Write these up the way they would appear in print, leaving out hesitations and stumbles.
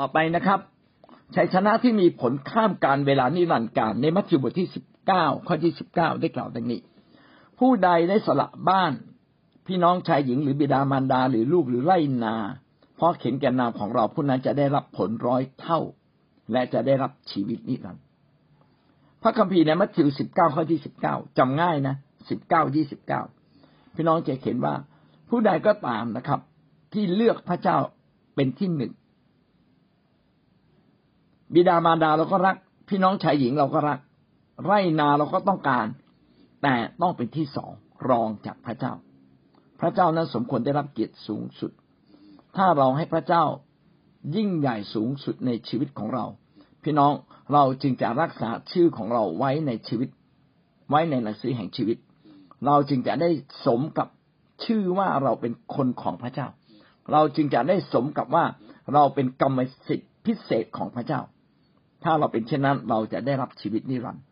ต่อไปนะครับชัยชนะที่มีผลข้ามกาลเวลานิรันดร์กาลในมัทธิวบทที่19ข้อที่19ได้กล่าวดังนี้ผู้ใดได้สละบ้านพี่น้องชายหญิงหรือบิดามารดาหรือลูกหรือไร่นาเพราะเข็นแก่นามของเราผู้นั้นจะได้รับผลร้อยเท่าและจะได้รับชีวิตนิรันดร์พระคัมภีร์ในมัทธิว19ข้อที่19จำง่ายนะ19-29พี่น้องจะเห็นว่าผู้ใดก็ตามนะครับที่เลือกพระเจ้าเป็นที่หนึ่งบิดามารดาเราก็รักพี่น้องชายหญิงเราก็รักไร่นาเราก็ต้องการแต่ต้องเป็นที่สองรองจากพระเจ้าพระเจ้านั้นสมควรได้รับเกียรติสูงสุดถ้าเราให้พระเจ้ายิ่งใหญ่สูงสุดในชีวิตของเราพี่น้องเราจึงจะรักษาชื่อของเราไว้ในชีวิตไว้ในหนังสือแห่งชีวิตเราจึงจะได้สมกับชื่อว่าเราเป็นคนของพระเจ้าเราจึงจะได้สมกับว่าเราเป็นกรรมสิทธิ์พิเศษของพระเจ้าถ้าเราเป็นเช่นนั้นเราจะได้รับชีวิตนิรันดร์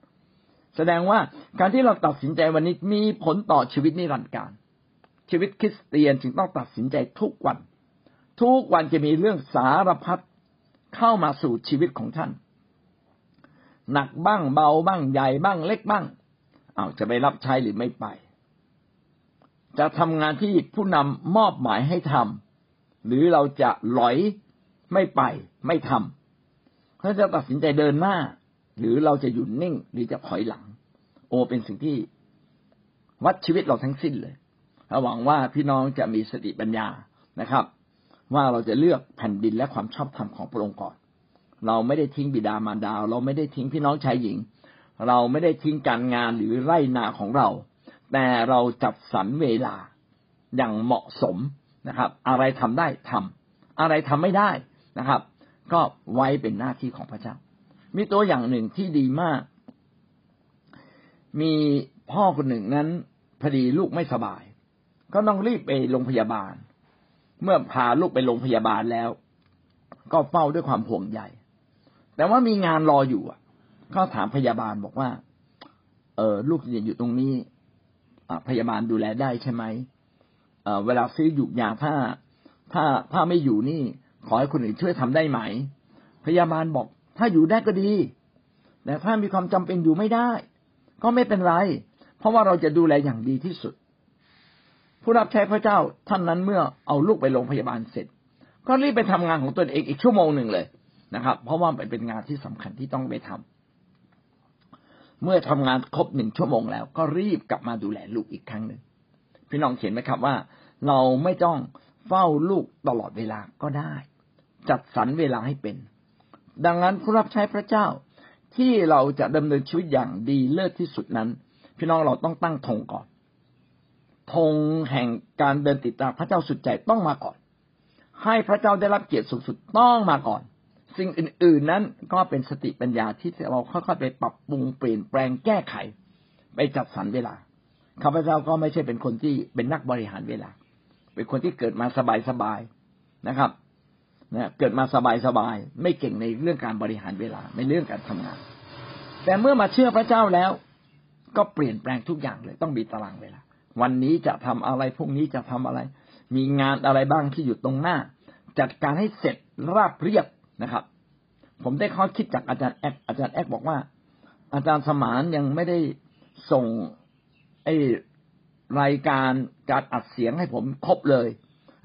แสดงว่าการที่เราตัดสินใจวันนี้มีผลต่อชีวิตนิรันดร์กาลชีวิตคริสเตียนจึงต้องตัดสินใจทุกวันจะมีเรื่องสารพัดเข้ามาสู่ชีวิตของท่านหนักบ้างเบาบ้างใหญ่บ้างเล็กบ้างจะไปรับใช้หรือไม่ไปจะทำงานที่ผู้นำมอบหมายให้ทำหรือเราจะหลอยไม่ไปไม่ทำเราจะตัดสินใจเดินหน้าหรือเราจะหยุดนิ่งหรือจะถอยหลังเป็นสิ่งที่วัดชีวิตเราทั้งสิ้นเลยหวังว่าพี่น้องจะมีสติปัญญานะครับว่าเราจะเลือกแผ่นดินและความชอบธรรมของพระองค์ก่อนเราไม่ได้ทิ้งบิดามารดาเราไม่ได้ทิ้งพี่น้องชายหญิงเราไม่ได้ทิ้งการงานหรือไร่นาของเราแต่เราจัดสรรเวลาอย่างเหมาะสมนะครับอะไรทำได้ทำอะไรทำไม่ได้นะครับก็ไว้เป็นหน้าที่ของพระเจ้ามีตัวอย่างหนึ่งที่ดีมากมีพ่อคนหนึ่งนั้นพอดีลูกไม่สบายก็ต้องรีบไปโรงพยาบาลเมื่อพาลูกไปโรงพยาบาลแล้วก็เฝ้าด้วยความห่วงใยแต่ว่ามีงานรออยู่ก็ถามพยาบาลบอกว่าลูกอยู่ตรงนี้พยาบาลดูแลได้ใช่ไหมเวลาซื้อหยุกยาถ้าไม่อยู่นี่ขอให้คนอื่นช่วยทำได้ไหมพยาบาลบอกถ้าอยู่ได้ก็ดีแต่ถ้ามีความจำเป็นอยู่ไม่ได้ก็ไม่เป็นไรเพราะว่าเราจะดูแลอย่างดีที่สุดผู้รับใช้พระเจ้าท่านนั้นเมื่อเอาลูกไปโรงพยาบาลเสร็จก็รีบไปทำงานของตนเองอีกชั่วโมงหนึ่งเลยนะครับเพราะว่าเป็นงานที่สำคัญที่ต้องไปทำเมื่อทำงานครบ1ชั่วโมงแล้วก็รีบกลับมาดูแลลูกอีกครั้งหนึ่งพี่น้องเห็นไหมครับว่าเราไม่ต้องเฝ้าลูกตลอดเวลาก็ได้จัดสรรเวลาให้เป็นดังนั้นผู้รับใช้พระเจ้าที่เราจะดำเนินชีวิตอย่างดีเลิศที่สุดนั้นพี่น้องเราต้องตั้งธงก่อนธงแห่งการเดินติดตามพระเจ้าสุดใจต้องมาก่อนให้พระเจ้าได้รับเกียรติสูงสุดต้องมาก่อนสิ่งอื่นๆนั้นก็เป็นสติปัญญาที่เราค่อยๆไปปรับปรุงเปลี่ยนแปลงแก้ไขไปจัดสรรเวลาข้าพเจ้าก็ไม่ใช่เป็นคนที่เป็นนักบริหารเวลาเป็นคนที่เกิดมาสบายๆนะครับเกิดมาสบายๆไม่เก่งในเรื่องการบริหารเวลาในเรื่องการทำงานแต่เมื่อมาเชื่อพระเจ้าแล้วก็เปลี่ยนแปลงทุกอย่างเลยต้องมีตารางเวลาวันนี้จะทำอะไรพรุ่งนี้จะทำอะไรมีงานอะไรบ้างที่อยู่ตรงหน้าจัดการให้เสร็จราบเรียบนะครับผมได้ข้อคิดจากอาจารย์แอ๊กบอกว่าอาจารย์สมานยังไม่ได้ส่งรายการการอัดเสียงให้ผมครบเลย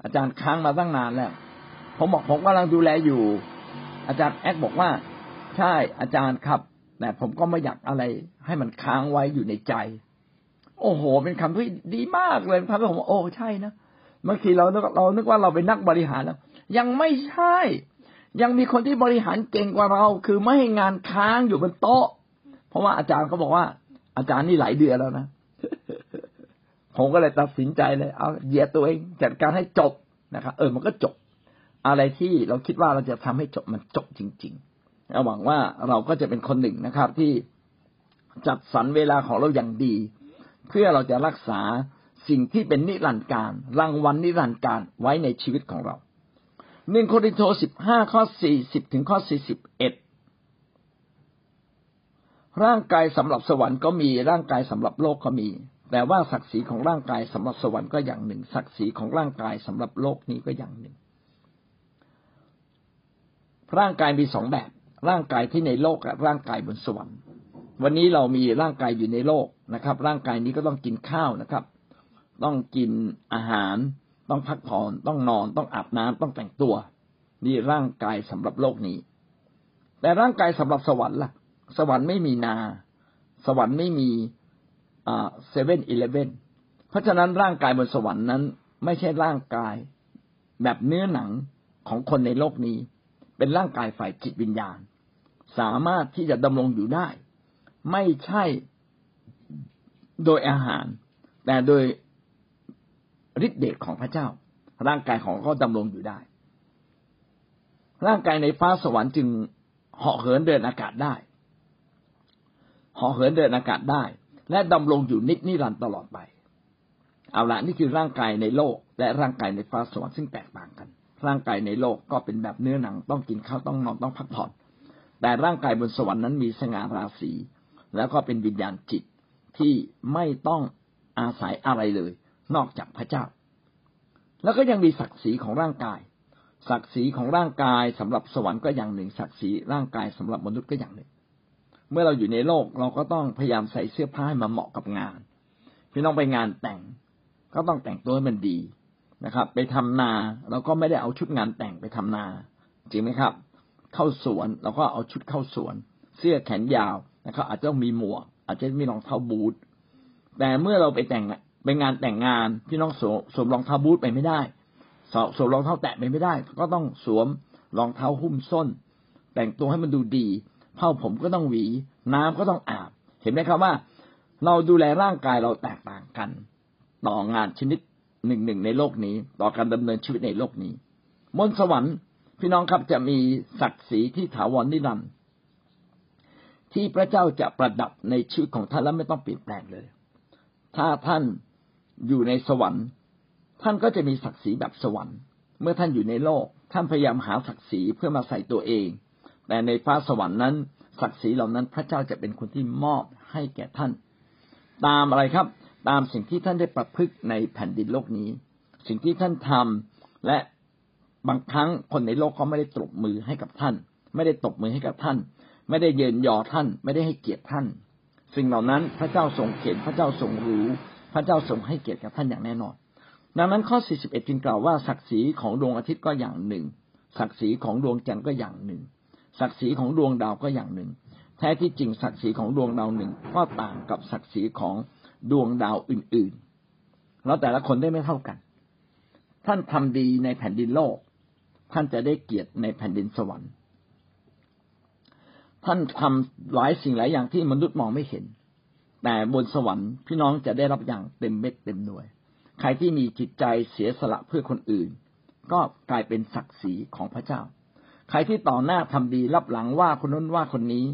อาจารย์ค้างมาตั้งนานแล้วผมบอกผมกำลังดูแลอยู่อาจารย์แอ๊กบอกว่าใช่อาจารย์ครับแต่ผมก็ไม่อยากอะไรให้มันค้างไว้อยู่ในใจโอ้โหเป็นคำที่ดีมากเลยครับผมโอ้ใช่นะเมื่อกี้เรานึกว่าเราเป็นนักบริหารแล้วยังไม่ใช่ยังมีคนที่บริหารเก่งกว่าเราคือไม่ให้งานค้างอยู่บนโต๊ะเพราะว่าอาจารย์เขาบอกว่าอาจารย์นี่หลายเดือนแล้วนะ ผมก็เลยตัดสินใจเลยเอาเหยียดตัวเองจัดการให้จบนะครับมันก็จบอะไรที่เราคิดว่าเราจะทำให้จบมันจบจริงๆหวังว่าเราก็จะเป็นคนหนึ่งนะครับที่จัดสรรเวลาของเราอย่างดีเพื่อเราจะรักษาสิ่งที่เป็นนิรันดร์กาลรางวัลนิรันดร์กาลไว้ในชีวิตของเรา1โครินธ์15ข้อ40ถึงข้อ41ร่างกายสำหรับสวรรค์ก็มีร่างกายสำหรับโลกก็มีแต่ว่าศักดิ์ศรีของร่างกายสำหรับสวรรค์ก็อย่างหนึ่งศักดิ์ศรีของร่างกายสำหรับโลกนี้ก็อย่างหนึ่ง ร่างกายมีสองแบบร่างกายที่ในโลกกับร่างกายบนสวรรค์วันนี้เรามีร่างกายอยู่ในโลกนะครับร่างกายนี้ก็ต้องกินข้าวนะครับต้องกินอาหารต้องพักผ่อนต้องนอนต้องอาบน้ำต้องแต่งตัวนี่ร่างกายสำหรับโลกนี้แต่ร่างกายสำหรับสวรรค์ล่ะสวรรค์ไม่มีนาสวรรค์ไม่มี7-Elevenเพราะฉะนั้นร่างกายบนสวรรค์นั้นไม่ใช่ร่างกายแบบเนื้อหนังของคนในโลกนี้เป็นร่างกายฝ่ายจิตวิญญาณสามารถที่จะดำรงอยู่ได้ไม่ใช่โดยอาหารแต่โดยฤทธิ์เดชของพระเจ้าร่างกายของเขาดำรงอยู่ได้ร่างกายในฟ้าสวรรค์จึงเหาะเหินเดินอากาศได้เหาะเหินเดินอากาศได้และดำรงอยู่นิจนิรันดร์ตลอดไปเอาละนี่คือร่างกายในโลกและร่างกายในฟ้าสวรรค์ซึ่งแตกต่างกันร่างกายในโลกก็เป็นแบบเนื้อหนังต้องกินข้าวต้องนอนต้องพักผ่อนแต่ร่างกายบนสวรรค์นั้นมีสง่าราศีแล้วก็เป็นวิญญาณจิตที่ไม่ต้องอาศัยอะไรเลยนอกจากพระเจ้าแล้วก็ยังมีศักดิ์ศรีของร่างกายศักดิ์ศรีของร่างกายสำหรับสวรรค์ก็อย่างหนึ่งศักดิ์ศรีร่างกายสำหรับมนุษย์ก็อย่างหนึ่งเมื่อเราอยู่ในโลกเราก็ต้องพยายามใส่เสื้อผ้าให้มันเหมาะกับงานพี่น้องไปงานแต่งก็ต้องแต่งตัวให้มันดีนะครับไปทำนาเราก็ไม่ได้เอาชุดงานแต่งไปทำนาจริงไหมครับเข้าสวนเราก็เอาชุดเข้าสวนเสื้อแขนยาวนะครับอาจจะต้องมีหมวกอาจจะมีรองเท้าบูทแต่เมื่อเราไปแต่งไปงานแต่งงานพี่น้องสวมรองเท้าบูทไปไม่ได้สวมรองเท้าแตะไปไม่ได้ก็ต้องสวมรองเท้าหุ้มส้นแต่งตัวให้มันดูดีเผ้าผมก็ต้องหวีน้ำก็ต้องอาบเห็นไหมครับว่าเราดูแลร่างกายเราแตกต่างกันต่องานชนิดหนึ่งในโลกนี้ต่อการดำเนินชีวิตในโลกนี้บนสวรรค์พี่น้องครับจะมีศักดิ์ศรีที่ถาวรนิรันดร์ที่พระเจ้าจะประดับในชีวิตของท่านและไม่ต้องเปลี่ยนแปลงเลยถ้าท่านอยู่ในสวรรค์ท่านก็จะมีศักดิ์ศรีแบบสวรรค์เมื่อท่านอยู่ในโลกท่านพยายามหาศักดิ์ศรีเพื่อมาใส่ตัวเองแต่ในฟ้าสวรรค์นั้นศักดิ์ศรีเหล่านั้นพระเจ้าจะเป็นคนที่มอบให้แก่ท่านตามอะไรครับตามสิ่งที่ท่านได้ประพฤติในแผ่นดินโลกนี้สิ่งที่ท่านทำและบางครั้งคนในโลกก็ไม่ได้ตบมือให้กับท่านไม่ได้ตบมือให้กับท่านไม่ได้เยินยอท่านไม่ได้ให้เกียรติท่านสิ่งเหล่านั้นพระเจ้าทรงเห็นพระเจ้าทรงรู้พระเจ้าทรงให้เกียรติกับท่านอย่างแน่นอนดังนั้นข้อ41จึงกล่าวว่าศักดิ์ศรีของดวงอาทิตย์ก็อย่างหนึ่งศักดิ์ศรีของดวงจันทร์ก็อย่างหนึ่งศักดิ์ศรีของดวงดาวก็อย่างหนึ่งแท้ที่จริงศักดิ์ศรีของดวงดาวหนึ่งก็ต่างกับศักดิ์ศรีของดวงดาวอื่นๆแล้วแต่ละคนได้ไม่เท่ากันท่านทำดีในแผ่นดินโลกท่านจะได้เกียรติในแผ่นดินสวรรค์ท่านทำหลายสิ่งหลายอย่างที่มนุษย์มองไม่เห็นแต่บนสวรรค์พี่น้องจะได้รับอย่างเต็มเม็ดเต็มหน่วยใครที่มีจิตใจเสียสละเพื่อคนอื่นก็กลายเป็นศักดิ์ศรีของพระเจ้าใครที่ต่อหน้าทำดีรับหลังว่าคนนั้นว่าคนนี้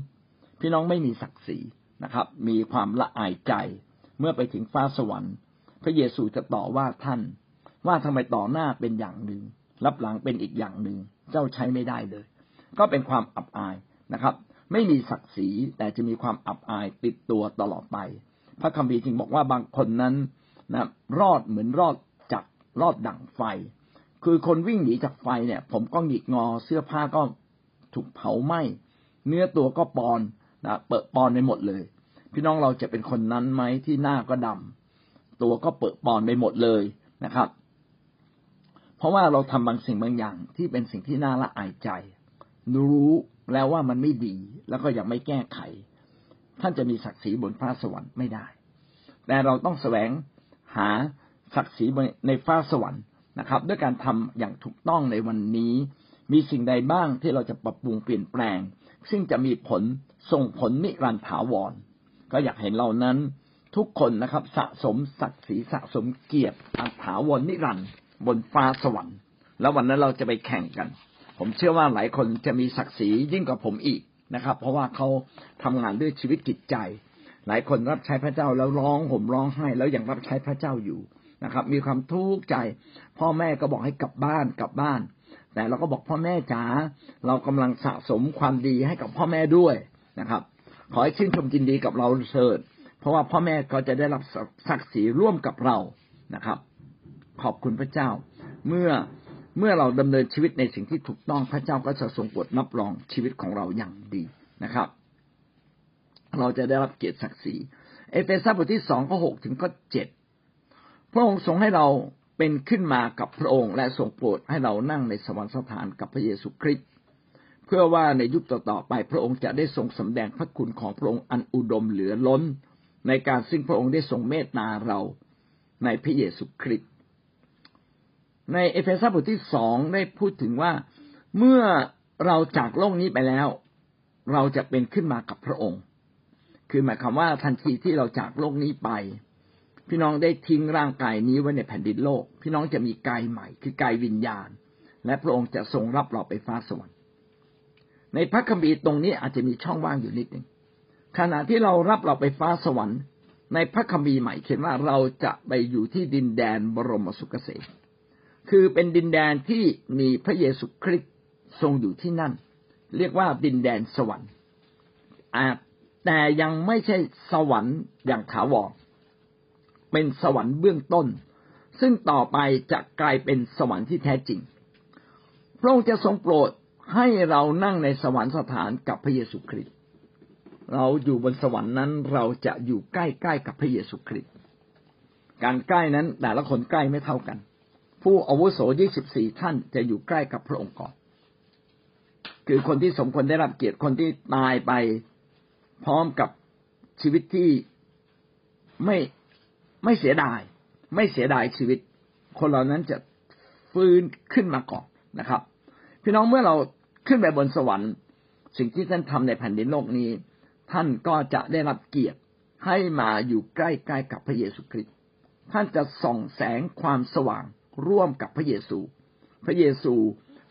พี่น้องไม่มีศักดิ์ศรีนะครับมีความละอายใจเมื่อไปถึงฟ้าสวรรค์พระเยซูจะต่อว่าท่านว่าทำไมต่อหน้าเป็นอย่างหนึ่งรับหลังเป็นอีกอย่างหนึ่งเจ้าใช้ไม่ได้เลยก็เป็นความอับอายนะครับไม่มีศักดิ์ศรีแต่จะมีความอับอายติดตัวตลอดไปพระคัมภีร์จึงบอกว่าบางคนนั้นนะรอดเหมือนรอดจากรอดดั่งไฟคือคนวิ่งหนีจากไฟเนี่ยผมก็หงิกงอเสื้อผ้าก็ถูกเผาไหม้เนื้อตัวก็ปอนนะเปอะปอนไปหมดเลยพี่น้องเราจะเป็นคนนั้นไหมที่หน้าก็ดำตัวก็เปอะปอนไปหมดเลยนะครับเพราะว่าเราทำบางสิ่งบางอย่างที่เป็นสิ่งที่น่าละอายใจรู้แล้วว่ามันไม่ดีแล้วก็ยังไม่แก้ไขท่านจะมีศักดิ์ศรีบนฟ้าสวรรค์ไม่ได้แต่เราต้องแสวงหาศักดิ์ศรีในฟ้าสวรรค์นะครับด้วยการทำอย่างถูกต้องในวันนี้มีสิ่งใดบ้างที่เราจะปรับปรุงเปลี่ยนแปลงซึ่งจะมีผลส่งผลนิรันดร์ถาวรก็อยากเห็นเรานั้นทุกคนนะครับสะสมศักดิ์ศรีสะสมเกียรติถาวรนิรันดร์บนฟ้าสวรรค์แล้ววันนั้นเราจะไปแข่งกันผมเชื่อว่าหลายคนจะมีศักดิ์ศรียิ่งกว่าผมอีกนะครับเพราะว่าเขาทำงานด้วยชีวิตจิตใจหลายคนรับใช้พระเจ้าแล้วร้องห่มร้องไห้แล้วยังรับใช้พระเจ้าอยู่นะครับมีความทุกข์ใจพ่อแม่ก็บอกให้กลับบ้านแต่เราก็บอกพ่อแม่จ๋าเรากำลังสะสมความดีให้กับพ่อแม่ด้วยนะครับขอให้ชื่นชมยินดีกับเราเถิดเพราะว่าพ่อแม่ก็จะได้รับศักดิ์ศรีร่วมกับเรานะครับขอบคุณพระเจ้าเมื่อ เมื่อเราดำเนินชีวิตในสิ่งที่ถูกต้องพระเจ้าก็จะทรงโปรดรับรองชีวิตของเราอย่างดีนะครับเราจะได้รับเกียรติศักดิ์ศรีเอเฟซัสบทที่2ข้อ6ถึงข้อ7พระองค์ทรงให้เราเป็นขึ้นมากับพระองค์และทรงโปรดให้เรานั่งในสวรรคสถานกับพระเยซูคริสต์เพื่อว่าในยุคต่อๆไปพระองค์จะได้ทรงสำแดงพระคุณของพระองค์อันอุดมเหลือล้นในการซึ่งพระองค์ได้ทรงเมตตาเราในพระเยซูคริสต์ในเอเฟซัสบทที่2ได้พูดถึงว่าเมื่อเราจากโลกนี้ไปแล้วเราจะเป็นขึ้นมากับพระองค์คือหมายความว่าทันทีที่เราจากโลกนี้ไปพี่น้องได้ทิ้งร่างกายนี้ไว้ในแผ่นดินโลกพี่น้องจะมีกายใหม่คือกายวิญญาณและพระองค์จะทรงรับเราไปฟ้าสวรรค์ในพระคัมภีร์ตรงนี้อาจจะมีช่องว่างอยู่นิดนึงขณะที่เรารับเราไปฟ้าสวรรค์ในพระคัมภีร์ใหม่เขียนว่าเราจะไปอยู่ที่ดินแดนบรมสุคเกษมคือเป็นดินแดนที่มีพระเยซูคริสต์ทรงอยู่ที่นั่นเรียกว่าดินแดนสวรรค์แต่ยังไม่ใช่สวรรค์อย่างถาวรเป็นสวรรค์เบื้องต้นซึ่งต่อไปจะกลายเป็นสวรรค์ที่แท้จริงพระองค์จะทรงโปรดให้เรานั่งในสวรรคสถานกับพระเยซูคริสต์เราอยู่บนสวรรค์นั้นเราจะอยู่ใกล้ๆกับพระเยซูคริสต์การใกล้นั้นแต่ละคนใกล้ไม่เท่ากันผู้อาวุโส24ท่านจะอยู่ใกล้กับพระองค์ก่อนคือคนที่สมควรได้รับเกียรติคนที่ตายไปพร้อมกับชีวิตที่ไม่เสียดายชีวิตคนเหล่านั้นจะฟื้นขึ้นมาก่อนนะครับพี่น้องเมื่อเราขึ้นไปบนสวรรค์สิ่งที่ท่านทำในแผ่นดินโลกนี้ท่านก็จะได้รับเกียรติให้มาอยู่ใกล้ๆกับพระเยซูคริสต์ท่านจะส่องแสงความสว่างร่วมกับพระเยซู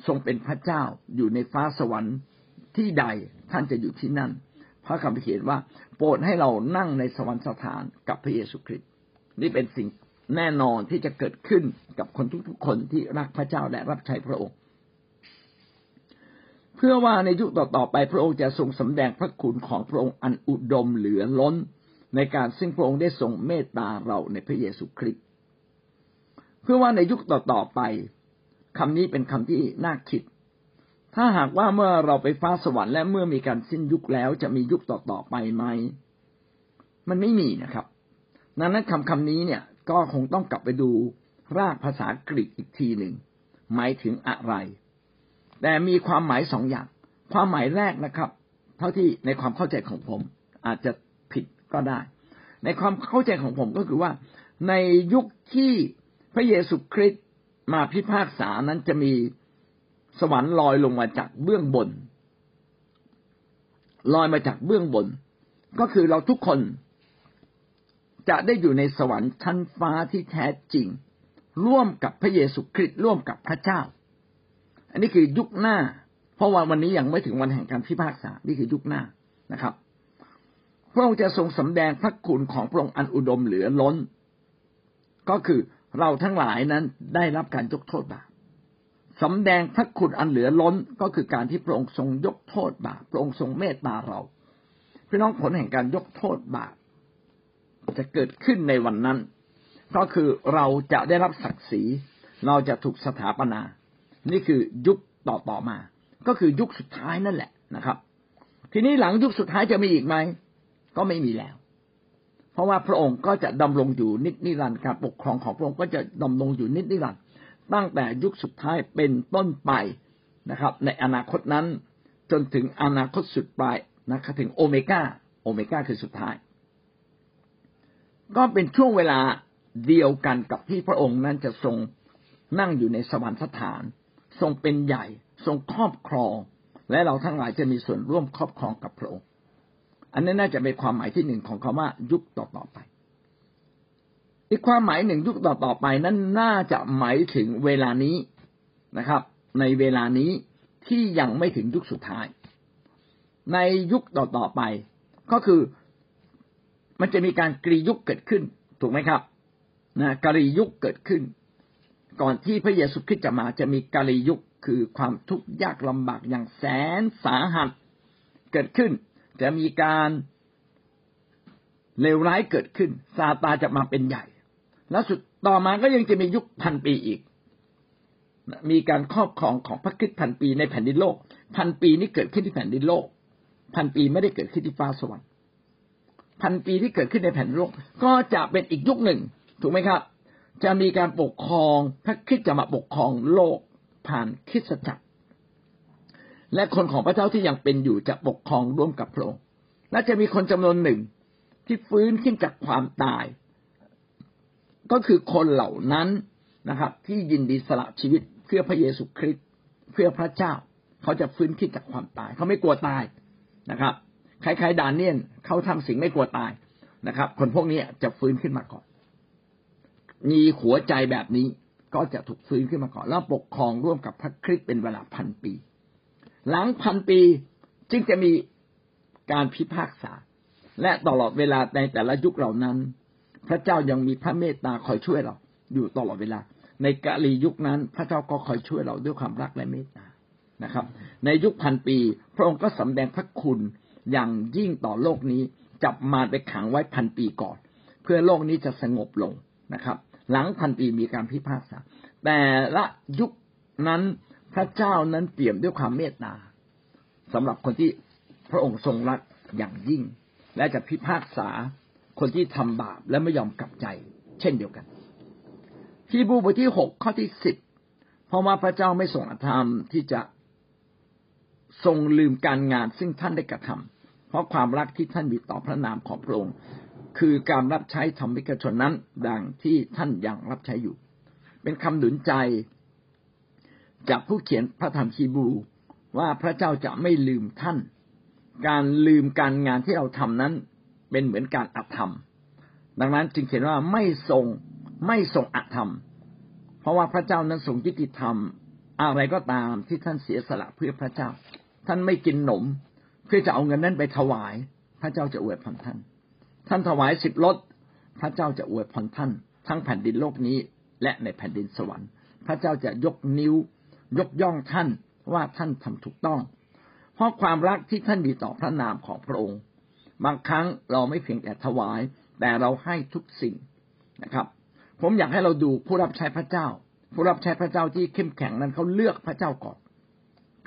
ทรงเป็นพระเจ้าอยู่ในฟ้าสวรรค์ที่ใดท่านจะอยู่ที่นั่นพระคัมภีร์เขียนว่าโปรดให้เรานั่งในสวรรคสถานกับพระเยซูคริสต์นี่เป็นสิ่งแน่นอนที่จะเกิดขึ้นกับคนทุกๆคนที่รักพระเจ้าและรับใช้พระองค์เพื่อว่าในยุคต่อๆไปพระองค์จะทรงสำแดงพระคุณของพระองค์อันอุดมเหลือล้นในการซึ่งพระองค์ได้ทรงเมตตาเราในพระเยซูคริสต์เพื่อว่าในยุคต่อๆไปคำนี้เป็นคำที่น่าคิดถ้าหากว่าเมื่อเราไปฟ้าสวรรค์และเมื่อมีการสิ้นยุคแล้วจะมียุคต่อๆไปไหมมันไม่มีนะครับดังนั้นคำนี้เนี่ยก็คงต้องกลับไปดูรากภาษากรีกอีกทีหนึ่งหมายถึงอะไรแต่มีความหมายสองอย่างความหมายแรกนะครับเท่าที่ในความเข้าใจของผมอาจจะผิดก็ได้ในความเข้าใจของผมก็คือว่าในยุคที่พระเยซูคริสต์มาพิพากษานั้นจะมีสวรรค์ลอยลงมาจากเบื้องบนก็คือเราทุกคนจะได้อยู่ในสวรรค์ชั้นฟ้าที่แท้จริงร่วมกับพระเยซูคริสต์ร่วมกับพระเจ้าอันนี้คือยุคหน้าเพราะว่าวันนี้ยังไม่ถึงวันแห่งการพิพากษานี่คือยุคหน้านะครับพระองค์จะทรงสำแดงพระคุณของพระองค์อันอุดมเหลือล้นก็คือเราทั้งหลายนั้นได้รับการยกโทษบาปสำแดงพระคุณอันเหลือล้นก็คือการที่พระองค์ทรงยกโทษบาปพระองค์ทรงเมตตาเราพี่น้องผลแห่งการยกโทษบาปจะเกิดขึ้นในวันนั้นก็คือเราจะได้รับศักดิ์ศรีเราจะถูกสถาปนานี่คือยุคต่อมาก็คือยุคสุดท้ายนั่นแหละนะครับทีนี้หลังยุคสุดท้ายจะมีอีกไหมก็ไม่มีแล้วเพราะว่าพระองค์ก็จะดำรงอยู่นิจนิรันดร์การปกครองของพระองค์ก็จะดำรงอยู่นิจนิรันดร์ตั้งแต่ยุคสุดท้ายเป็นต้นไปนะครับในอนาคตนั้นจนถึงอนาคตสุดปลายนะครับถึงโอเมก้าคือสุดท้ายก็เป็นช่วงเวลาเดียวกันกับที่พระองค์นั้นจะทรงนั่งอยู่ในสวรรคสถานทรงเป็นใหญ่ทรงครอบครองและเราทั้งหลายจะมีส่วนร่วมครอบครองกับพระองค์อันนี้น่าจะเป็นความหมายที่1ของคำว่ายุคต่อไปอีกความหมายหนึ่งยุคต่อไปนั้นน่าจะหมายถึงเวลานี้นะครับในเวลานี้ที่ยังไม่ถึงยุคสุดท้ายในยุคต่อไปก็คือมันจะมีการกรียุคเกิดขึ้นถูกไหมครับนะกรียุคเกิดขึ้นก่อนที่พระเยซูคริสต์จะมาจะมีกาลียุคคือความทุกข์ยากลำบากอย่างแสนสาหัสเกิดขึ้นจะมีการเลวร้ายเกิดขึ้นซาตานจะมาเป็นใหญ่และสุดต่อมาก็ยังจะมียุคพันปีอีก มีการครอบครองของพระคริสต์พันปีในแผ่นดินโลกพันปีนี้เกิดขึ้นที่แผ่นดินโลกพันปีไม่ได้เกิดขึ้นที่ฟ้าสวรรค์พันปีที่เกิดขึ้นในแผ่นดินโลกก็จะเป็นอีกยุคหนึ่งถูกไหมครับจะมีการปกครองพระคริสต์จะมาปกครองโลกผ่านคริสตจักรและคนของพระเจ้าที่ยังเป็นอยู่จะปกครองร่วมกับพระองค์และจะมีคนจำนวนหนึ่งที่ฟื้นขึ้นจากความตายก็คือคนเหล่านั้นนะครับที่ยินดีสละชีวิตเพื่อพระเยซูคริสต์เพื่อพระเจ้าเขาจะฟื้นขึ้นจากความตายเขาไม่กลัวตายนะครับคล้ายๆดาเนียลเขาทำสิ่งไม่กลัวตายนะครับคนพวกนี้จะฟื้นขึ้นมาก่อนมีหัวใจแบบนี้ก็จะถูกฟื้นขึ้นมาก่อนแล้วปกครองร่วมกับพระคริสต์เป็นเวลาพันปีหลังพันปีจึงจะมีการพิพากษาและตลอดเวลาในแต่ละยุคเหล่านั้นพระเจ้ายังมีพระเมตตาคอยช่วยเราอยู่ตลอดเวลาในกาลียุคนั้นพระเจ้าก็คอยช่วยเราด้วยความรักและเมตตานะครับในยุคพันปีพระองค์ก็สำแดงพระคุณอย่างยิ่งต่อโลกนี้จับมาไปขังไว้พันปีก่อนเพื่อโลกนี้จะสงบลงนะครับหลังพันปีมีการพิพากษาแต่ละยุคนั้นพระเจ้านั้นเปี่ยมด้วยความเมตตาสำหรับคนที่พระองค์ทรงรักอย่างยิ่งและจะพิพากษาคนที่ทำบาปและไม่ยอมกลับใจเช่นเดียวกันฮีบรูบทที่ 6 ข้อที่ 10เพราะว่าพระเจ้าไม่ทรงอธรรมที่จะทรงลืมการงานซึ่งท่านได้กระทำเพราะความรักที่ท่านมีต่อพระนามของพระองค์คือการรับใช้ธรรมิกชนนั้นดังที่ท่านยังรับใช้อยู่เป็นคำหนุนใจจากผู้เขียนพระธรรมฮีบรูว่าพระเจ้าจะไม่ลืมท่านการลืมการงานที่เราทำนั้นเป็นเหมือนการอธรรมดังนั้นจึงเขียนว่าไม่ทรงอธรรมเพราะว่าพระเจ้านั้นทรงยุติธรรมอะไรก็ตามที่ท่านเสียสละเพื่อพระเจ้าท่านไม่กินหนมเพื่อจะเอาเงินนั้นไปถวายพระเจ้าจะอวยพรท่านท่านถวาย10รสพระเจ้าจะอวยพรท่านทั้งแผ่นดินโลกนี้และในแผ่นดินสวรรค์พระเจ้าจะยกนิ้วยกย่องท่านว่าท่านทำถูกต้องเพราะความรักที่ท่านมีต่อพระนามของพระองค์บางครั้งเราไม่เพียงแต่ถวายแต่เราให้ทุกสิ่งนะครับผมอยากให้เราดูผู้รับใช้พระเจ้าผู้รับใช้พระเจ้าที่เข้มแข็งนั้นเขาเลือกพระเจ้าก่อน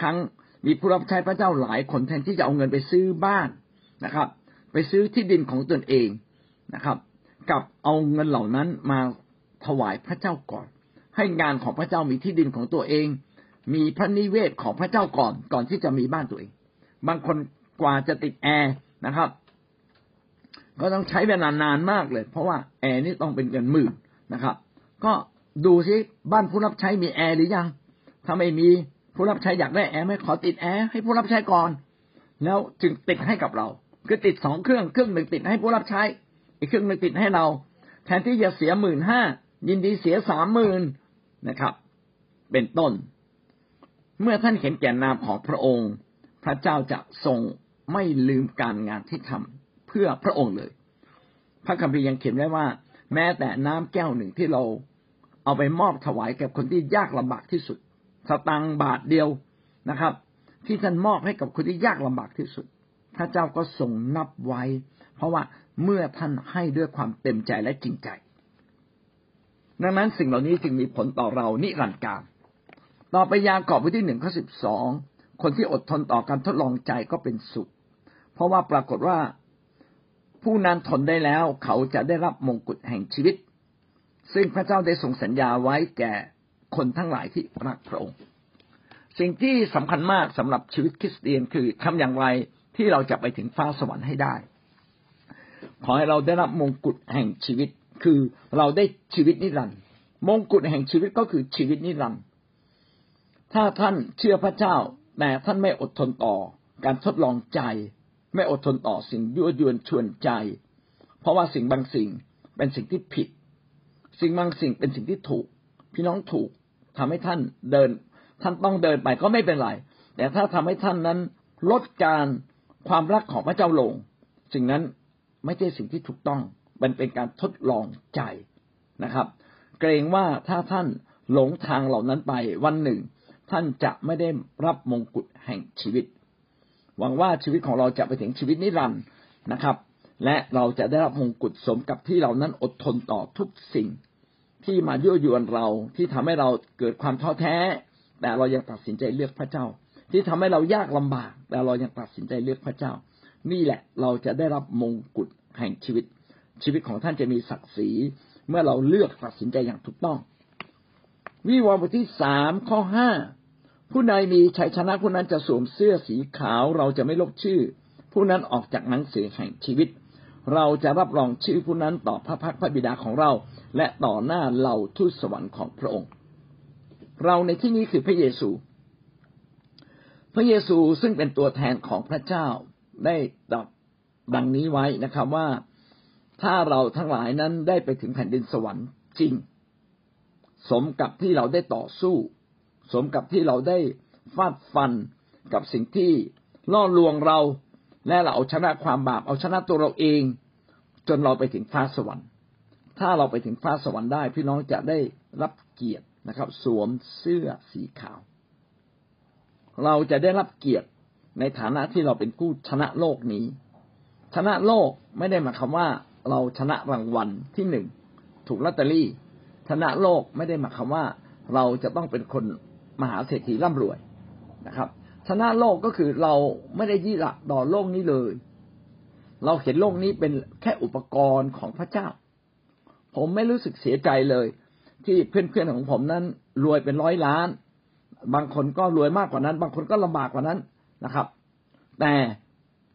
ครั้งมีผู้รับใช้พระเจ้าหลายคนแทนที่จะเอาเงินไปซื้อบ้านนะครับไปซื้อที่ดินของตนเองนะครับกับเอาเงินเหล่านั้นมาถวายพระเจ้าก่อนให้งานของพระเจ้ามีที่ดินของตัวเองมีพระนิเวศของพระเจ้าก่อนที่จะมีบ้านตัวเองบางคนกว่าจะติดแอร์นะครับก็ต้องใช้เวลานานมากเลยเพราะว่าแอร์นี่ต้องเป็นเงินหมื่นนะครับก็ดูสิบ้านผู้รับใช้มีแอร์หรือยังถ้าไม่มีผู้รับใช้อยากได้แอร์ไม่ขอติดแอร์ให้ผู้รับใช้ก่อนแล้วจึงติดให้กับเราคือติด2เครื่องนึงติดให้ผู้รับใช้อีกเครื่องนึงติดให้เราแทนที่จะเสีย 15,000 ยินดีเสีย 30,000 นะครับเป็นต้นเมื่อท่านเห็นแก่นามของพระองค์พระเจ้าจะทรงไม่ลืมการงานที่ทำเพื่อพระองค์เลยพระคัมภีร์ยังเขียนไว้ว่าแม้แต่น้ำแก้วหนึ่งที่เราเอาไปมอบถวายแก่คนที่ยากลำบากที่สุดสตางค์บาทเดียวนะครับที่ท่านมอบให้กับคนที่ยากลำบากที่สุดพระเจ้าก็ทรงนับไว้เพราะว่าเมื่อท่านให้ด้วยความเต็มใจและจริงใจดังนั้นสิ่งเหล่านี้จึงมีผลต่อเรานิรันดร์กาลต่อไปยากอบบทที่ 1 ข้อ 12คนที่อดทนต่อการทดลองใจก็เป็นสุขเพราะว่าปรากฏว่าผู้นั้นทนได้แล้วเขาจะได้รับมงกุฎแห่งชีวิตซึ่งพระเจ้าได้ทรงสัญญาไว้แก่คนทั้งหลายที่รักพระองค์สิ่งที่สำคัญมากสำหรับชีวิตคริสเตียนคือทำอย่างไรที่เราจะไปถึงฟ้าสวรรค์ให้ได้ขอให้เราได้รับมงกุฎแห่งชีวิตคือเราได้ชีวิตนิรันดร์มงกุฎแห่งชีวิตก็คือชีวิตนิรันดร์ถ้าท่านเชื่อพระเจ้าแต่ท่านไม่อดทนต่อการทดลองใจไม่อดทนต่อสิ่งยั่วยวนชวนใจเพราะว่าสิ่งบางสิ่งเป็นสิ่งที่ผิดสิ่งบางสิ่งเป็นสิ่งที่ถูกพี่น้องถูกทำให้ท่านเดินท่านต้องเดินไปก็ไม่เป็นไรแต่ถ้าทำให้ท่านนั้นลดการความรักของพระเจ้าลงสิ่งนั้นไม่ใช่สิ่งที่ถูกต้องมันเป็นการทดลองใจนะครับเกรงว่าถ้าท่านหลงทางเหล่านั้นไปวันหนึ่งท่านจะไม่ได้รับมงกุฎแห่งชีวิตหวังว่าชีวิตของเราจะไปถึงชีวิตนิรันดร์นะครับและเราจะได้รับมงกุฎสมกับที่เรานั้นอดทนต่อทุกสิ่ง ที่มายั่วยวนเราที่ทำให้เราเกิดความท้อแท้แต่เรายังตัดสินใจเลือกพระเจ้าที่ทำให้เรายากลำบากแต่เรายังตัดสินใจเลือกพระเจ้านี่แหละเราจะได้รับมงกุฎแห่งชีวิตชีวิตของท่านจะมีศักดิ์ศรีเมื่อเราเลือกตัดสินใจอย่างถูกต้องวิวรณ์บทที่3ข้อ5ผู้ใดมีชัยชนะผู้นั้นจะสวมเสื้อสีขาวเราจะไม่ลบชื่อผู้นั้นออกจากหนังสือแห่งชีวิตเราจะรับรองชื่อผู้นั้นต่อพระพักพระบิดาของเราและต่อหน้าเหล่าทูตสวรรค์ของพระองค์เราในที่นี้คือพระเยซูซึ่งเป็นตัวแทนของพระเจ้าได้ตรัสดังนี้ไว้นะครับว่าถ้าเราทั้งหลายนั้นได้ไปถึงแผ่นดินสวรรค์จริงสมกับที่เราได้ต่อสู้สมกับที่เราได้ฟาดฟันกับสิ่งที่ล่อลวงเราและเราเอาชนะความบาปเอาชนะตัวเราเองจนเราไปถึงฟ้าสวรรค์ถ้าเราไปถึงฟ้าสวรรค์ได้พี่น้องจะได้รับเกียรตินะครับสวมเสื้อสีขาวเราจะได้รับเกียรติในฐานะที่เราเป็นผู้ชนะโลกนี้ชนะโลกไม่ได้หมายความว่าเราชนะรางวัลที่1ถูกลอตเตอรี่ชนะโลกไม่ได้หมายความว่าเราจะต้องเป็นคนมหาเศรษฐีร่ำรวยนะครับชนะโลกก็คือเราไม่ได้ยี่หละต่อโลกนี้เลยเราเห็นโลกนี้เป็นแค่อุปกรณ์ของพระเจ้าผมไม่รู้สึกเสียใจเลยที่เพื่อนๆของผมนั้นรวยเป็นร้อยล้านบางคนก็รวยมากกว่านั้นบางคนก็ลำบากกว่านั้นนะครับแต่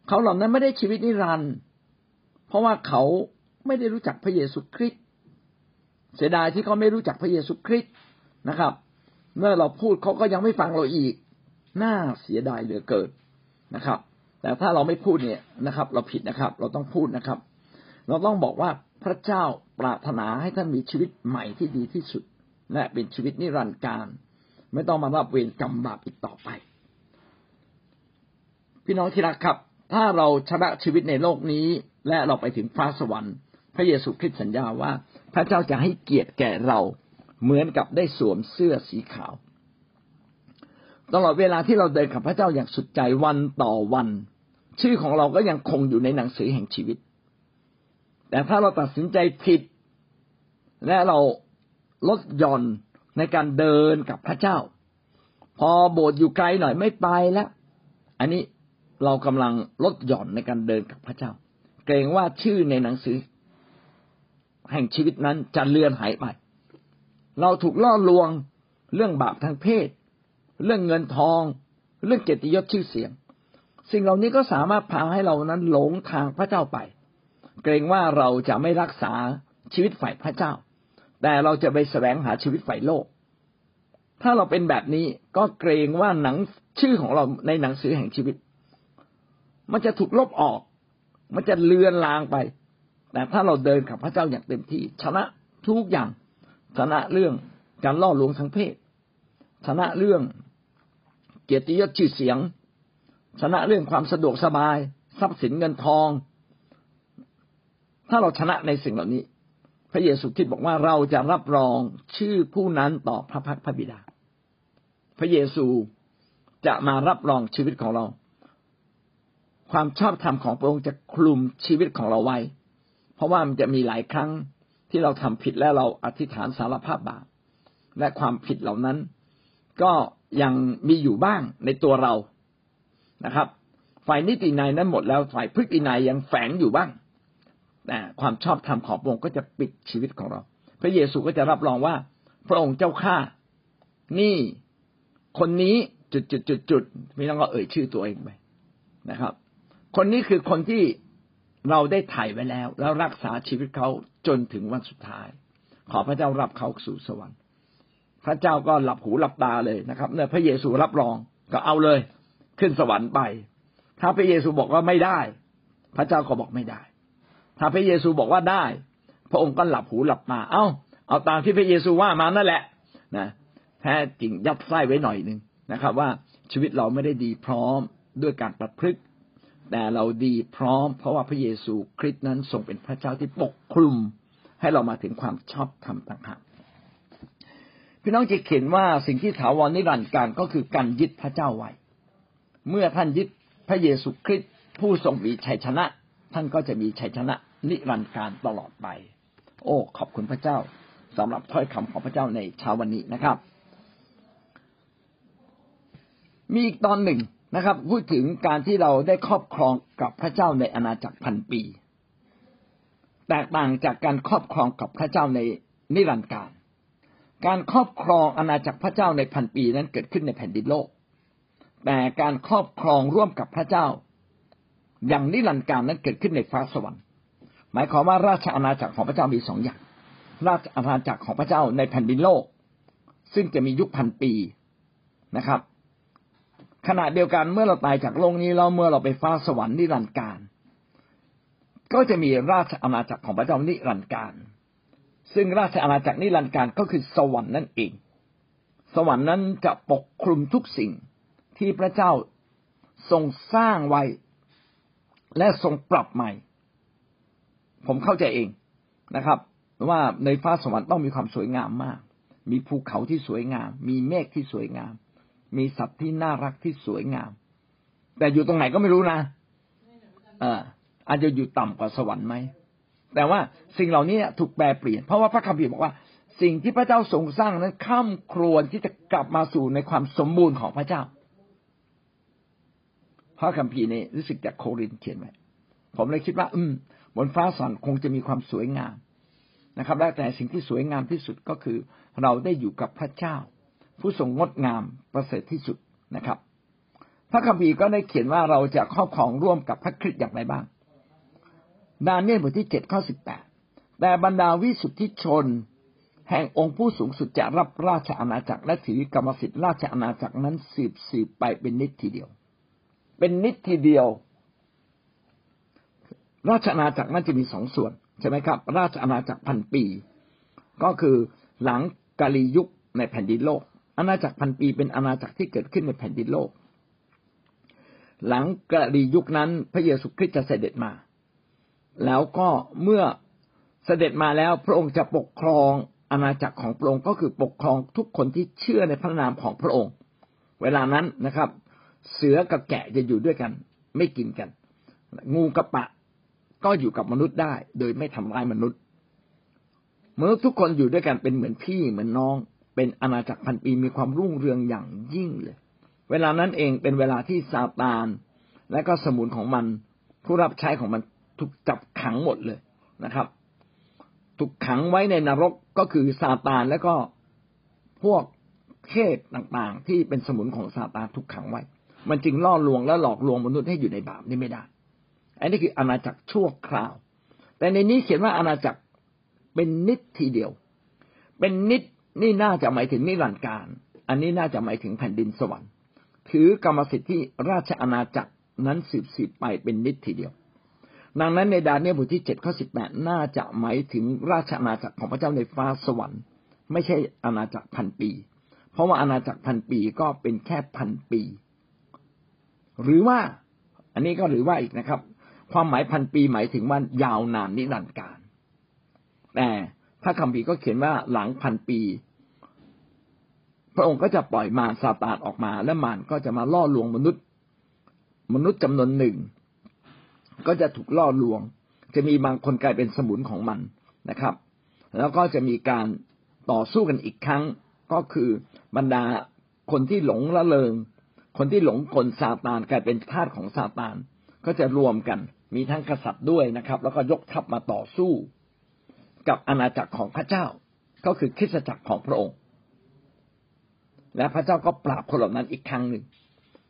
เขาเหล่านั้นไม่ได้ชีวิตนิรันดร์เพราะว่าเขาไม่ได้รู้จักพระเยซูคริสต์เสียดายที่เขาไม่รู้จักพระเยซูคริสต์นะครับเมื่อเราพูดเขาก็ยังไม่ฟังเราอีกน่าเสียดายเหลือเกินนะครับแต่ถ้าเราไม่พูดเนี่ยนะครับเราผิดนะครับเราต้องพูดนะครับเราต้องบอกว่าพระเจ้าปรารถนาให้ท่านมีชีวิตใหม่ที่ดีที่สุดและเป็นชีวิตนิรันดร์การไม่ต้องมารับเวรกรรมบาปอีกต่อไปพี่น้องที่รักครับถ้าเราชนะชีวิตในโลกนี้และเราไปถึงฟ้าสวรรค์พระเยซูคริสต์สัญญาว่าพระเจ้าจะให้เกียรติแก่เราเหมือนกับได้สวมเสื้อสีขาวตลอดเวลาที่เราเดินกับพระเจ้าอย่างสุดใจวันต่อวันชื่อของเราก็ยังคงอยู่ในหนังสือแห่งชีวิตแต่ถ้าเราตัดสินใจผิดและเราลดหย่อนในการเดินกับพระเจ้าพอโบสถ์อยู่ไกลหน่อยไม่ไปแล้วอันนี้เรากำลังลดหย่อนในการเดินกับพระเจ้าเกรงว่าชื่อในหนังสือแห่งชีวิตนั้นจะเลือนหายไปเราถูกล่อลวงเรื่องบาปทางเพศเรื่องเงินทองเรื่องเกียรติยศชื่อเสียงสิ่งเหล่านี้ก็สามารถพาให้เรานั้นหลงทางพระเจ้าไปเกรงว่าเราจะไม่รักษาชีวิตฝ่ายพระเจ้าแต่เราจะไปแสวงหาชีวิตฝ่ายโลกถ้าเราเป็นแบบนี้ก็เกรงว่าชื่อของเราในหนังสือแห่งชีวิตมันจะถูกลบออกมันจะเลือนลางไปแต่ถ้าเราเดินกับพระเจ้าอย่างเต็มที่ชนะทุกอย่างชนะเรื่องการล่อลวงทางเพศชนะเรื่องเกียรติยศชื่อเสียงชนะเรื่องความสะดวกสบายทรัพย์สินเงินทองถ้าเราชนะในสิ่งเหล่านี้พระเยซูคริสต์บอกว่าเราจะรับรองชื่อผู้นั้นต่อพระพักตร์พระบิดาพระเยซูจะมารับรองชีวิตของเราความชอบธรรมของพระองค์จะคลุมชีวิตของเราไว้เพราะว่ามันจะมีหลายครั้งที่เราทำผิดและเราอธิษฐานสารภาพบาปและความผิดเหล่านั้นก็ยังมีอยู่บ้างในตัวเรานะครับฝ่ายนิตินัยนั้นหมดแล้วฝ่ายพฤตินัยยังแฝงอยู่บ้างแต่ความชอบธรรมของพระองค์ก็จะปิดชีวิตของเราพระเยซูก็จะรับรองว่าพระองค์เจ้าข้านี่คนนี้จุดไม่ต้องก็เอ่ยชื่อตัวเองไปนะครับคนนี้คือคนที่เราได้ไถ่ไว้แล้วแล้วรักษาชีวิตเขาจนถึงวันสุดท้ายขอพระเจ้ารับเขาสู่สวรรค์พระเจ้าก็หลับหูหลับตาเลยนะครับเมื่อพระเยซูรับรองก็เอาเลยขึ้นสวรรค์ไปถ้าพระเยซูบอกว่าไม่ได้พระเจ้าก็บอกไม่ได้ถ้าพระเยซูบอกว่าได้พระองค์ก็หลับหูหลับตาเอาตามที่พระเยซูว่ามานั่นแหละนะแท้จริงยัดไส้ไว้หน่อยนึงนะครับว่าชีวิตเราไม่ได้ดีพร้อมด้วยการประพฤติแต่เราดีพร้อมเพราะว่าพระเยซูคริสต์นั้นทรงเป็นพระเจ้าที่ปกคลุมให้เรามาถึงความชอบธรรมต่างๆพี่น้องจะเห็นว่าสิ่งที่ถาวรนิรันดร์การก็คือการยึดพระเจ้าไว้เมื่อท่านยึดพระเยซูคริสต์ผู้ทรงมีชัยชนะท่านก็จะมีชัยชนะนิรันดร์การตลอดไปโอ้ขอบคุณพระเจ้า สำหรับถ้อยคำของพระเจ้าในเช้าวันนี้นะครับมีอีกตอนหนึ่งนะครับพูดถึงการที่เราได้ครอบครองกับพระเจ้าในอาณาจักรพันปีแตกต่างจากการครอบครองกับพระเจ้าในนิรันดร์กาลการครอบครองอาณาจักรพระเจ้าในพันปีนั้นเกิดขึ้นในแผ่นดินโลกแต่การครอบครองร่วมกับพระเจ้าอย่างนิรันดร์กาลนั้นเกิดขึ้นในฟ้าสวรรค์หมายความว่าราชอาณาจักรของพระเจ้ามีสองอย่างราชอาณาจักรของพระเจ้าในแผ่นดินโลกซึ่งจะมียุคพันปีนะครับขณะเดียวกันเมื่อเราตายจากโลกนี้แล้วเมื่อเราไปฟ้าสวรรค์นิรันดร์กาลก็จะมีราชอาณาจักรของพระเจ้านิรันดร์กาลซึ่งราชอาณาจักรนิรันดร์กาลก็คือสวรรค์นั่นเองสวรรค์นั้นจะปกคลุมทุกสิ่งที่พระเจ้าทรงสร้างไว้และทรงปรับใหม่ผมเข้าใจเองนะครับว่าในฟ้าสวรรค์ต้องมีความสวยงามมากมีภูเขาที่สวยงามมีเมฆที่สวยงามมีสัตว์ที่น่ารักที่สวยงามแต่อยู่ตรงไหนก็ไม่รู้นะอาจจะอยู่ต่ำกว่าสวรรค์ไหมแต่ว่าสิ่งเหล่านี้ถูกแปรเปลี่ยนเพราะว่าพระคัมภีร์บอกว่าสิ่งที่พระเจ้าทรงสร้างนั้นค่ำครวญที่จะกลับมาสู่ในความสมบูรณ์ของพระเจ้าพระคัมภีร์นี้รู้สึกจากโครินธ์เขียนไว้ผมเลยคิดว่าบนฟ้าสวรรค์คงจะมีความสวยงามนะครับและแต่สิ่งที่สวยงามที่สุดก็คือเราได้อยู่กับพระเจ้าผู้ทรงงดงามประเสริฐที่สุดนะครับพระคัมภีร์ก็ได้เขียนว่าเราจะครอบครองร่วมกับพระคริสต์อย่างไรบ้างดาเนียลบทที่7ข้อ18แต่บรรดาวิสุทธิชนแห่งองค์ผู้สูงสุดจะรับราชอาณาจักรและถือกรรมสิทธิ์ราชอาณาจักรนั้นสืบไปเป็นนิจทีเดียวราชอาณาจักรนั้นจะมีสองส่วนใช่ไหมครับราชอาณาจักรพันปีก็คือหลังกาลียุคในแผ่นดินโลกอาณาจักรพันปีเป็นอาณาจักรที่เกิดขึ้นในแผ่นดินโลกหลังกาลียุคนั้นพระเยซูคริสต์จะเสด็จมาแล้วก็เมื่อเสด็จมาแล้วพระองค์จะปกครองอาณาจักรของพระองค์ก็คือปกครองทุกคนที่เชื่อในพระนามของพระองค์เวลานั้นนะครับเสือกับแกะจะอยู่ด้วยกันไม่กินกันงูกับปะก็อยู่กับมนุษย์ได้โดยไม่ทำร้ายมนุษย์ทุกคนอยู่ด้วยกันเป็นเหมือนพี่เหมือนน้องเป็นอาณาจักรพันปีมีความรุ่งเรืองอย่างยิ่งเลยเวลานั้นเองเป็นเวลาที่ซาตานและก็สมุนของมันผู้รับใช้ของมันถูกจับขังหมดเลยนะครับถูกขังไว้ในนรกก็คือซาตานและก็พวกเทพต่างๆที่เป็นสมุนของซาตานถูกขังไว้มันจึงล่อลวงและหลอกลวงมนุษย์ให้อยู่ในบาปนี่ไม่ได้อันนี้คืออาณาจักรชั่วคราวแต่ในนี้เขียนว่าอาณาจักรเป็นนิจทีเดียวเป็นนิจนี่น่าจะหมายถึงนิรันดร์กาลอันนี้น่าจะหมายถึงแผ่นดินสวรรค์ถือกรรมสิทธิราชอาณาจักรนั้นสืบไปเป็นนิจทีเดียวดังนั้นในดาเนียลบทที่7ข้อ18น่าจะหมายถึงราชอาณาจักรของพระเจ้าในฟ้าสวรรค์ไม่ใช่อาณาจักรพันปีเพราะว่าอาณาจักรพันปีก็เป็นแค่พันปีหรือว่าอันนี้ก็หรือว่าอีกนะครับความหมายพันปีหมายถึงว่ายาวนานนิรันดร์กาลแต่พระคัมภีร์ก็เขียนว่าหลังพันปีพระองค์ก็จะปล่อยมารซาตานออกมาและมารก็จะมาล่อลวงมนุษย์จำนวนหนึ่งก็จะถูกล่อลวงจะมีบางคนกลายเป็นสมุนของมันนะครับแล้วก็จะมีการต่อสู้กันอีกครั้งก็คือบรรดาคนที่หลงละเลงคนที่หลงกลซาตานกลายเป็นทาสของซาตานก็จะรวมกันมีทั้งกษัตริย์ด้วยนะครับแล้วก็ยกทัพมาต่อสู้กับอาณาจักรของพระเจ้าก็คือคริสตจักรของพระองค์และพระเจ้าก็ปราบคนเหล่านั้นอีกครั้งหนึ่ง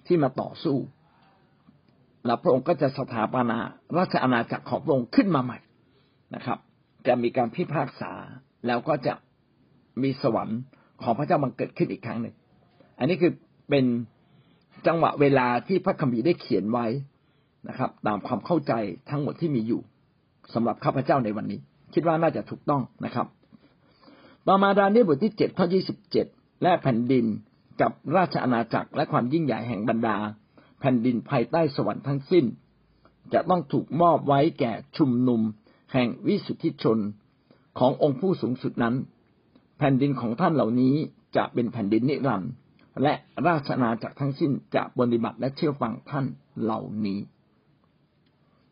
ที่มาต่อสู้และพระองค์ก็จะสถาปนาราชอาณาจักรของพระองค์ขึ้นมาใหม่นะครับจะมีการพิพากษาแล้วก็จะมีสวรรค์ของพระเจ้าบังเกิดขึ้นอีกครั้งหนึ่งอันนี้คือเป็นจังหวะเวลาที่พระคัมภีร์ได้เขียนไว้นะครับตามความเข้าใจทั้งหมดที่มีอยู่สำหรับข้าพเจ้าในวันนี้คิดว่าน่าจะถูกต้องนะครับต่อมาดาเนียลบทที่7ข้อ27และแผ่นดินกับราชอาณาจักรและความยิ่งใหญ่แห่งบรรดาแผ่นดินภายใต้สวรรค์ทั้งสิ้นจะต้องถูกมอบไว้แก่ชุมนุมแห่งวิสุทธิชนขององค์ผู้สูงสุดนั้นแผ่นดินของท่านเหล่านี้จะเป็นแผ่นดินนิรันดร์และราชอาณาจักรทั้งสิ้นจะปฏิบัติและเชื่อฟังท่านเหล่านี้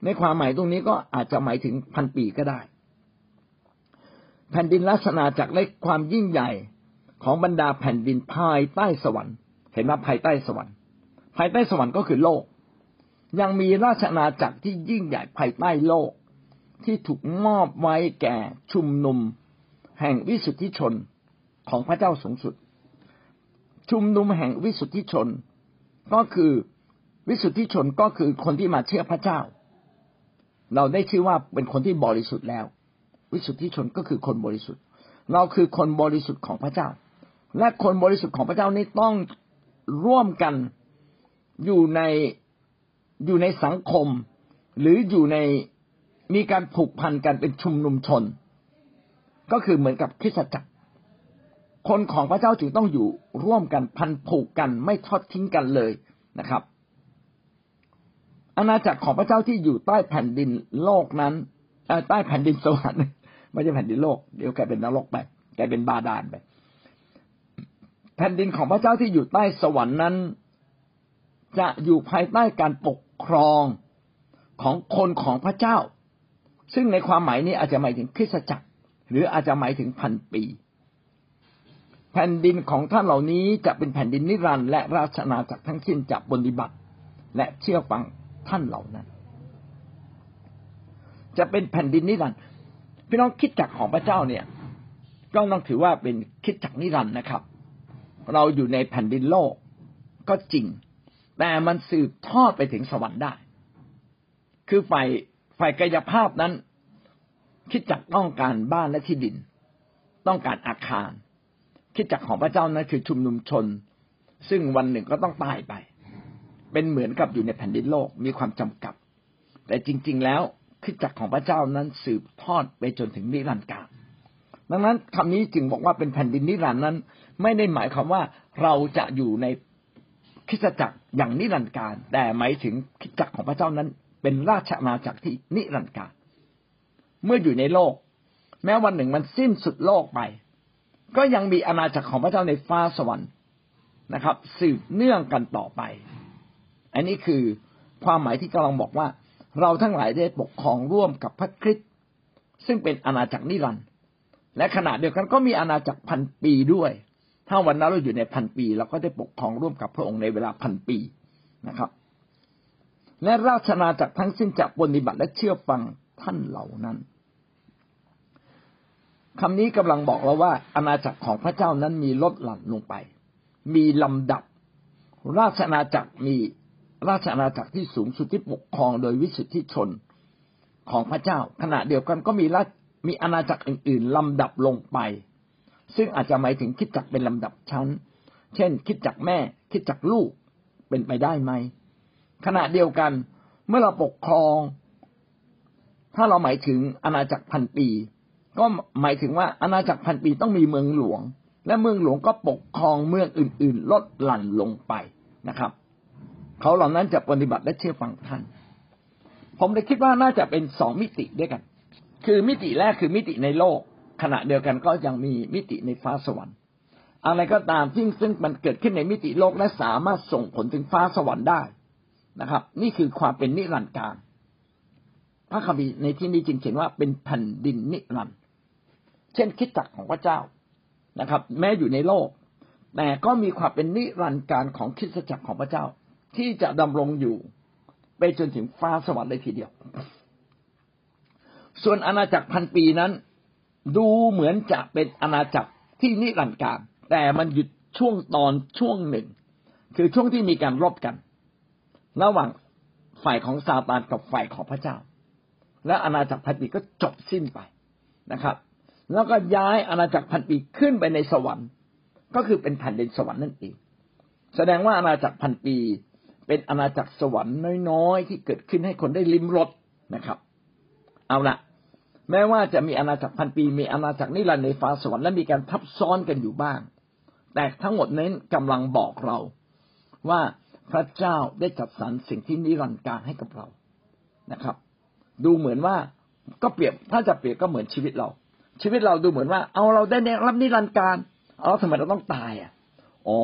ในความหมายตรงนี้ก็อาจจะหมายถึงพันปีก็ได้ แผ่นดินลักษณะจากเล็กความยิ่งใหญ่ของบรรดาแผ่นดินภายใต้สวรรค์เห็นไหมภายใต้สวรรค์ก็คือโลกยังมีราชอาณาจักรที่ยิ่งใหญ่ภายใต้โลกที่ถูกมอบไว้แก่ชุมนุมแห่งวิสุทธิชนของพระเจ้าสูงสุดชุมนุมแห่งวิสุทธิชนก็คือคนที่มาเชื่อพระเจ้าเราได้ชื่อว่าเป็นคนที่บริสุทธิ์แล้ววิสุทธิชนก็คือคนบริสุทธิ์เราคือคนบริสุทธิ์ของพระเจ้าและคนบริสุทธิ์ของพระเจ้านี้ต้องร่วมกันอยู่ในสังคมหรืออยู่ในมีการผูกพันกันเป็นชุมนุมชนก็คือเหมือนกับคริสตจักรคนของพระเจ้าจึงต้องอยู่ร่วมกันพันผูกกันไม่ทอดทิ้งกันเลยนะครับอาณาจักรของพระเจ้าที่อยู่ใต้แผ่นดินโลกนั้นใต้แผ่นดินสวรรค์ไม่ใช่แผ่นดินโลกเดี๋ยวกลายเป็นนรกไปกลายเป็นบาดาลไปแผ่นดินของพระเจ้าที่อยู่ใต้สวรรค์นั้นจะอยู่ภายใต้การปกครองของคนของพระเจ้าซึ่งในความหมายนี้อาจจะหมายถึงคริสตจักรหรืออาจจะหมายถึงพันปีแผ่นดินของท่านเหล่านี้จะเป็นแผ่นดินนิรันดร์และราชอาณาจักรทั้งสิ้นจะปฏิบัติและเชื่อฟังท่านเหล่านั้นจะเป็นแผ่นดินนิรันดร์พี่น้องคริสตจักรของพระเจ้าเนี่ยก็ต้องถือว่าเป็นคริสตจักรนิรันดร์นะครับเราอยู่ในแผ่นดินโลกก็จริงแต่มันสืบทอดไปถึงสวรรค์ได้คือฝ่ายกายภาพนั้นคริสตจักรต้องการบ้านและที่ดินต้องการอาคารคริสตจักรของพระเจ้านั้นคือชุมนุมชนซึ่งวันหนึ่งก็ต้องตายไปเป็นเหมือนกับอยู่ในแผ่นดินโลกมีความจำกัดแต่จริงๆแล้วคริสตจักรของพระเจ้านั้นสืบทอดไปจนถึงนิรันดร์กาลดังนั้นคำนี้จึงบอกว่าเป็นแผ่นดินนิรันดร์นั้นไม่ได้หมายความว่าเราจะอยู่ในคริสตจักรอย่างนิรันดร์กาลแต่หมายถึงคริสตจักรของพระเจ้านั้นเป็นราชอาณาจักรที่นิรันดร์กาลเมื่ออยู่ในโลกแม้วันหนึ่งมันสิ้นสุดโลกไปก็ยังมีอาณาจักรของพระเจ้าในฟ้าสวรรค์นะครับสืบเนื่องกันต่อไปอันนี้คือความหมายที่กำลังบอกว่าเราทั้งหลายได้ปกครองร่วมกับพระคริสต์ซึ่งเป็นอาณาจักรนิรันดร์และขณะเดียวกันก็มีอาณาจักรพันปีด้วยถ้าวันนั้นเราอยู่ในพันปีเราก็ได้ปกครองร่วมกับพระองค์ในเวลาพันปีนะครับและราชอาณาจักรทั้งสิ้นจะปฏิบัติและเชื่อฟังท่านเหล่านั้นคำนี้กำลังบอกเราว่าอาณาจักรของพระเจ้านั้นมีลดหลั่นลงไปมีลำดับราชอาณาจักรมีราชอาณาจักรที่สูงสุดที่ปกครองโดยวิสุทธิชนของพระเจ้าขณะเดียวกันก็มีอาณาจักรอื่นๆลำดับลงไปซึ่งอาจจะหมายถึงคริสตจักรเป็นลำดับชั้นเช่นคริสตจักรแม่คริสตจักรลูกเป็นไปได้ไหมขณะเดียวกันเมื่อเราปกครองถ้าเราหมายถึงอาณาจักรพันปีก็หมายถึงว่าอาณาจักรพันปีต้องมีเมืองหลวงและเมืองหลวงก็ปกครองเมืองอื่นๆลดหลั่นลงไปนะครับเขาเหล่านั้นจะปฏิบัติและเชื่อฟังท่านผมเลยคิดว่าน่าจะเป็นสองมิติด้วยกันคือมิติแรกคือมิติในโลกขณะเดียวกันก็ยังมีมิติในฟ้าสวรรค์อะไรก็ตามซึ่งมันเกิดขึ้นในมิติโลกและสามารถส่งผลถึงฟ้าสวรรค์ได้นะครับนี่คือความเป็นนิรันดร์กาลพระคัมภีร์ในที่นี้จึงเขียนว่าเป็นแผ่นดินนิรันดร์เช่นคริสตจักรของพระเจ้านะครับแม้อยู่ในโลกแต่ก็มีความเป็นนิรันดร์กาลของคริสตจักรของพระเจ้าที่จะดำรงอยู่ไปจนถึงฟ้าสวรรค์เลยทีเดียวส่วนอาณาจักรพันปีนั้นดูเหมือนจะเป็นอาณาจักรที่นิรันดร์กาลแต่มันหยุดช่วงตอนช่วงหนึ่งคือช่วงที่มีการรบกันระหว่างฝ่ายของซาตานกับฝ่ายของพระเจ้าและอาณาจักรพันปีก็จบสิ้นไปนะครับแล้วก็ย้ายอาณาจักรพันปีขึ้นไปในสวรรค์ก็คือเป็นแผ่นดินสวรรค์นั่นเองแสดงว่าอาณาจักรพันปีเป็นอาณาจักรสวรรค์น้อยๆที่เกิดขึ้นให้คนได้ลิ้มรสนะครับเอาละแม้ว่าจะมีอาณาจักรพันปีมีอาณาจักรนิรันดร์ในฟ้าสวรรค์และมีการทับซ้อนกันอยู่บ้างแต่ทั้งหมดนั้นกำลังบอกเราว่าพระเจ้าได้จัดสรรสิ่งที่นิรันดร์กาลให้กับเรานะครับดูเหมือนว่าก็เปรียบถ้าจะเปรียบก็เหมือนชีวิตเราดูเหมือนว่าเอาเราได้รับนิรันดร์กาลเอาทำไมเราต้องตายอ๋อ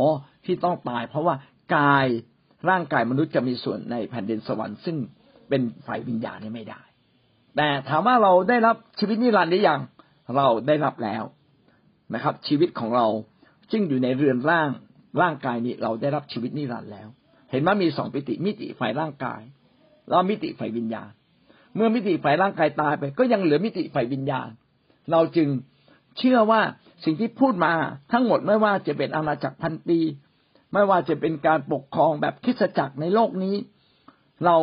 ที่ต้องตายเพราะว่ากายร่างกายมนุษย์จะมีส่วนในแผ่นดินสวรรค์ซึ่งเป็นฝ่ายวิญญาณนี่ไม่ได้แต่ถามว่าเราได้รับชีวิตนิรันดร์หรือยัง เราได้รับแล้วนะครับชีวิตของเราซึ่งอยู่ในเรือนร่างกายนี้เราได้รับชีวิตนิรันดร์แล้วเห็นว่ามี2มิติมิติฝ่ายร่างกายแล้วมิติฝ่ายวิญญาณเมื่อมิติฝ่ายร่างกายตายไปก็ยังเหลือมิติฝ่ายวิญญาณเราจึงเชื่อว่าสิ่งที่พูดมาทั้งหมดไม่ว่าจะเป็นอาณาจักรพันปีไม่ว่าจะเป็นการปกครองแบบคริสตจักรในโลกนี้เรา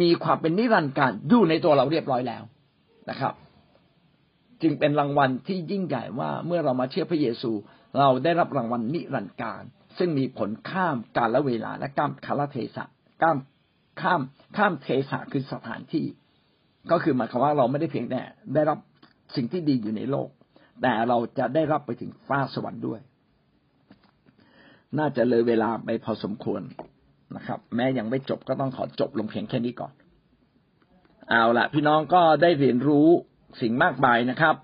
มีความเป็นนิรันดร์การอยู่ในตัวเราเรียบร้อยแล้วนะครับจึงเป็นรางวัลที่ยิ่งใหญ่ว่าเมื่อเรามาเชื่อพระเยซูเราได้รับรางวัลนิรันดร์การซึ่งมีผลข้ามกาลเวลาและข้ามเทศะคือสถานที่ก็คือหมายความว่าเราไม่ได้เพียงแต่ได้รับสิ่งที่ดีอยู่ในโลกแต่เราจะได้รับไปถึงฟ้าสวรรค์ด้วยน่าจะเลยเวลาไปพอสมควรนะครับแม้ยังไม่จบก็ต้องขอจบลงเพียงแค่นี้ก่อนเอาล่ะพี่น้องก็ได้เรียนรู้สิ่งมากมายนะครับ